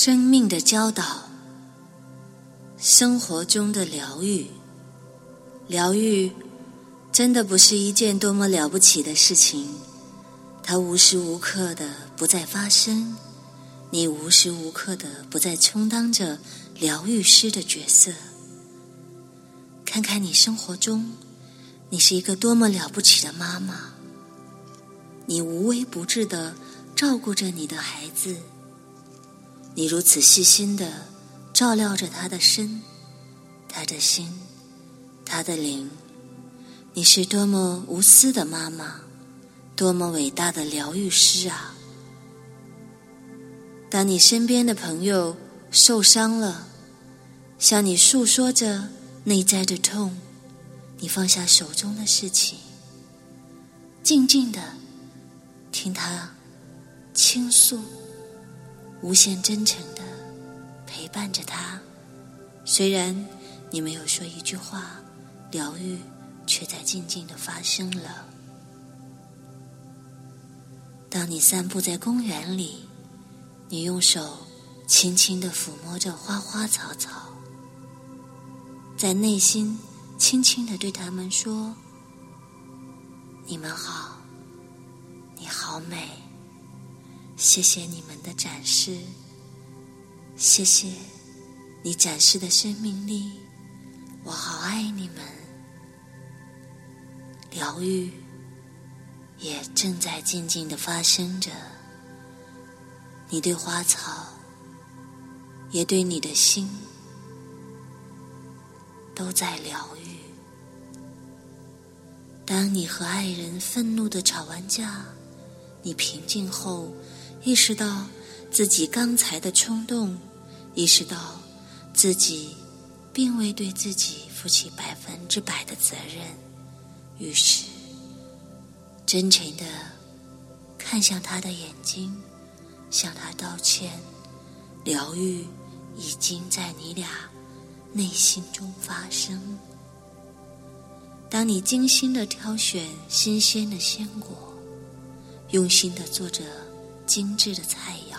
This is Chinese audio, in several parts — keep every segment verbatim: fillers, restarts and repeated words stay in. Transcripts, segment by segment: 生命的教导，生活中的疗愈。疗愈真的不是一件多么了不起的事情，它无时无刻的不再发生，你无时无刻的不再充当着疗愈师的角色。看看你生活中，你是一个多么了不起的妈妈，你无微不至的照顾着你的孩子，你如此细心的照料着他的身、他的心、他的灵。你是多么无私的妈妈，多么伟大的疗愈师啊！当你身边的朋友受伤了，向你诉说着内在的痛，你放下手中的事情，静静的听他倾诉，无限真诚的陪伴着他。虽然你没有说一句话，疗愈却在静静的发生了。当你散步在公园里，你用手轻轻地抚摸着花花草草，在内心轻轻地对他们说：你们好，你好美，谢谢你们的展示，谢谢你展示的生命力，我好爱你们。疗愈也正在静静地发生着，你对花草，也对你的心，都在疗愈。当你和爱人愤怒地吵完架，你平静后意识到自己刚才的冲动，意识到自己并未对自己负起百分之百的责任，于是真诚地看向他的眼睛，向他道歉。疗愈已经在你俩内心中发生。当你精心地挑选新鲜的鲜果，用心地做着精致的菜肴，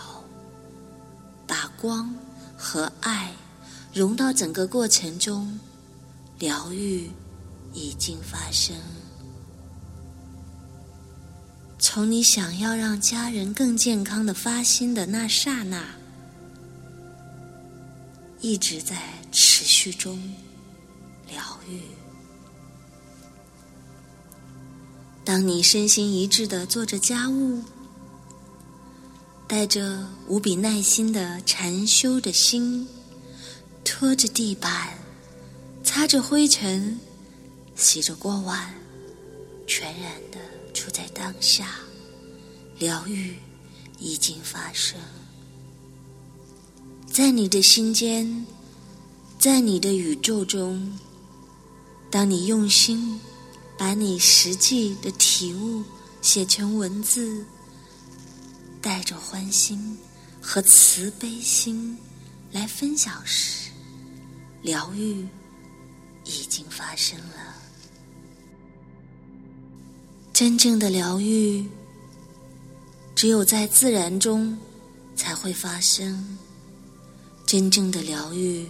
把光和爱融到整个过程中，疗愈已经发生。从你想要让家人更健康的发心的那刹那，一直在持续中疗愈。当你身心一致地做着家务，带着无比耐心的禅修的心，拖着地板，擦着灰尘，洗着锅碗，全然地处在当下，疗愈已经发生。在你的心间，在你的宇宙中，当你用心把你实际的体悟写成文字，带着欢欣和慈悲心来分享时，疗愈已经发生了。真正的疗愈只有在自然中才会发生，真正的疗愈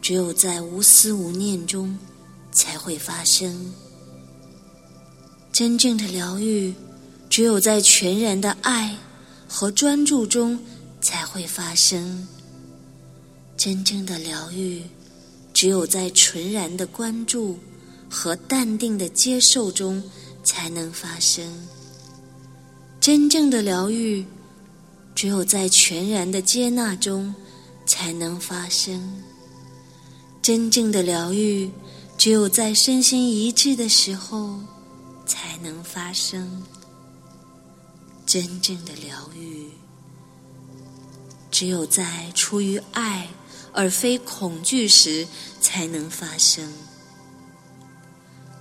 只有在无私无念中才会发生，真正的疗愈只有在全然的爱和专注中才会发生，真正的疗愈只有在纯然的关注和淡定的接受中才能发生，真正的疗愈只有在全然的接纳中才能发生，真正的疗愈只有在身心一致的时候才能发生，真正的疗愈只有在出于爱而非恐惧时才能发生，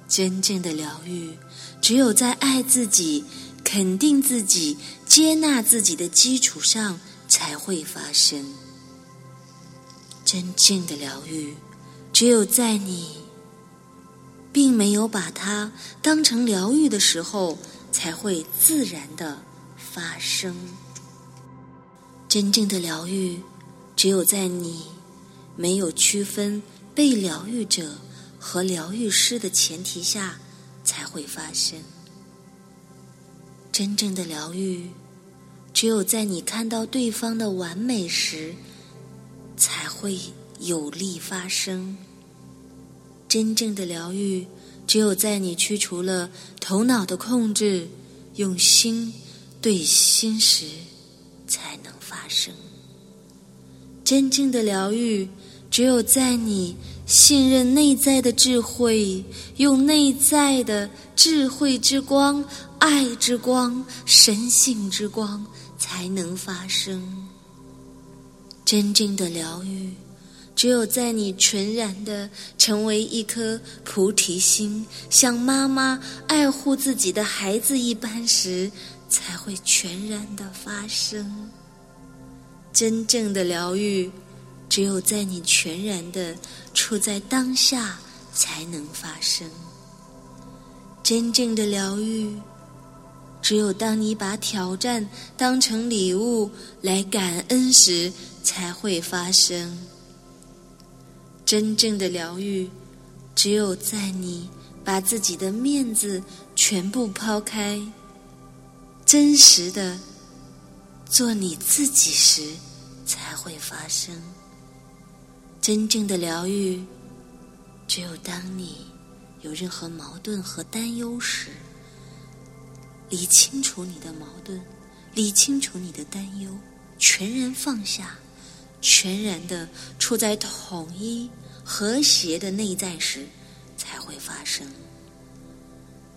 真正的疗愈只有在爱自己、肯定自己、接纳自己的基础上才会发生，真正的疗愈只有在你并没有把它当成疗愈的时候才会自然的发生，真正的疗愈只有在你没有区分被疗愈者和疗愈师的前提下才会发生。真正的疗愈，只有在你看到对方的完美时才会有力发生。真正的疗愈，只有在你驱除了头脑的控制，用心对心时才能发生。真正的疗愈，只有在你信任内在的智慧，用内在的智慧之光、爱之光、神性之光才能发生。真正的疗愈，只有在你纯然地成为一颗菩提心，像妈妈爱护自己的孩子一般时，才会全然地发生。真正的疗愈，只有在你全然地处在当下才能发生。真正的疗愈，只有当你把挑战当成礼物来感恩时才会发生。真正的疗愈，只有在你把自己的面子全部抛开，真实的做你自己时才会发生。真正的疗愈，只有当你有任何矛盾和担忧时，理清楚你的矛盾，理清楚你的担忧，全然放下，全然的处在统一和谐的内在时才会发生。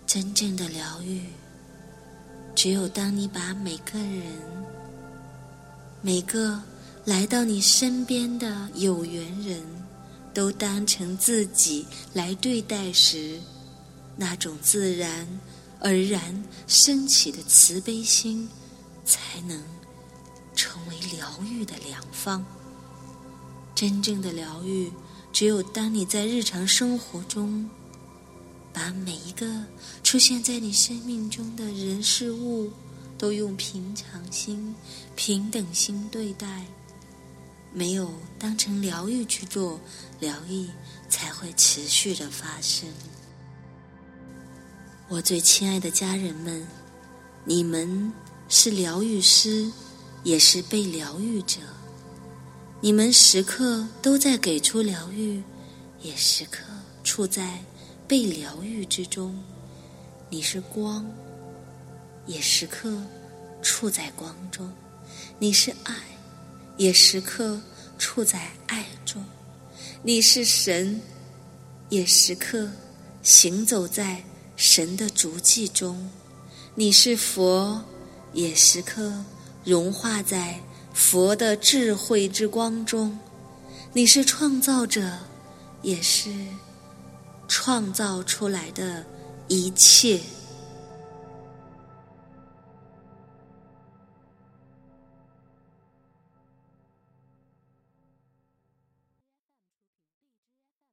真正的疗愈，只有当你把每个人、每个来到你身边的有缘人都当成自己来对待时，那种自然而然升起的慈悲心才能成为疗愈的良方。真正的疗愈，只有当你在日常生活中把每一个出现在你生命中的人事物都用平常心、平等心对待，没有当成疗愈去做，疗愈才会持续的发生。我最亲爱的家人们，你们是疗愈师，也是被疗愈者，你们时刻都在给出疗愈，也时刻处在被疗愈之中。你是光，也时刻处在光中；你是爱，也时刻处在爱中；你是神，也时刻行走在神的足迹中；你是佛，也时刻融化在佛的智慧之光中；你是创造者，也是创造出来的一切。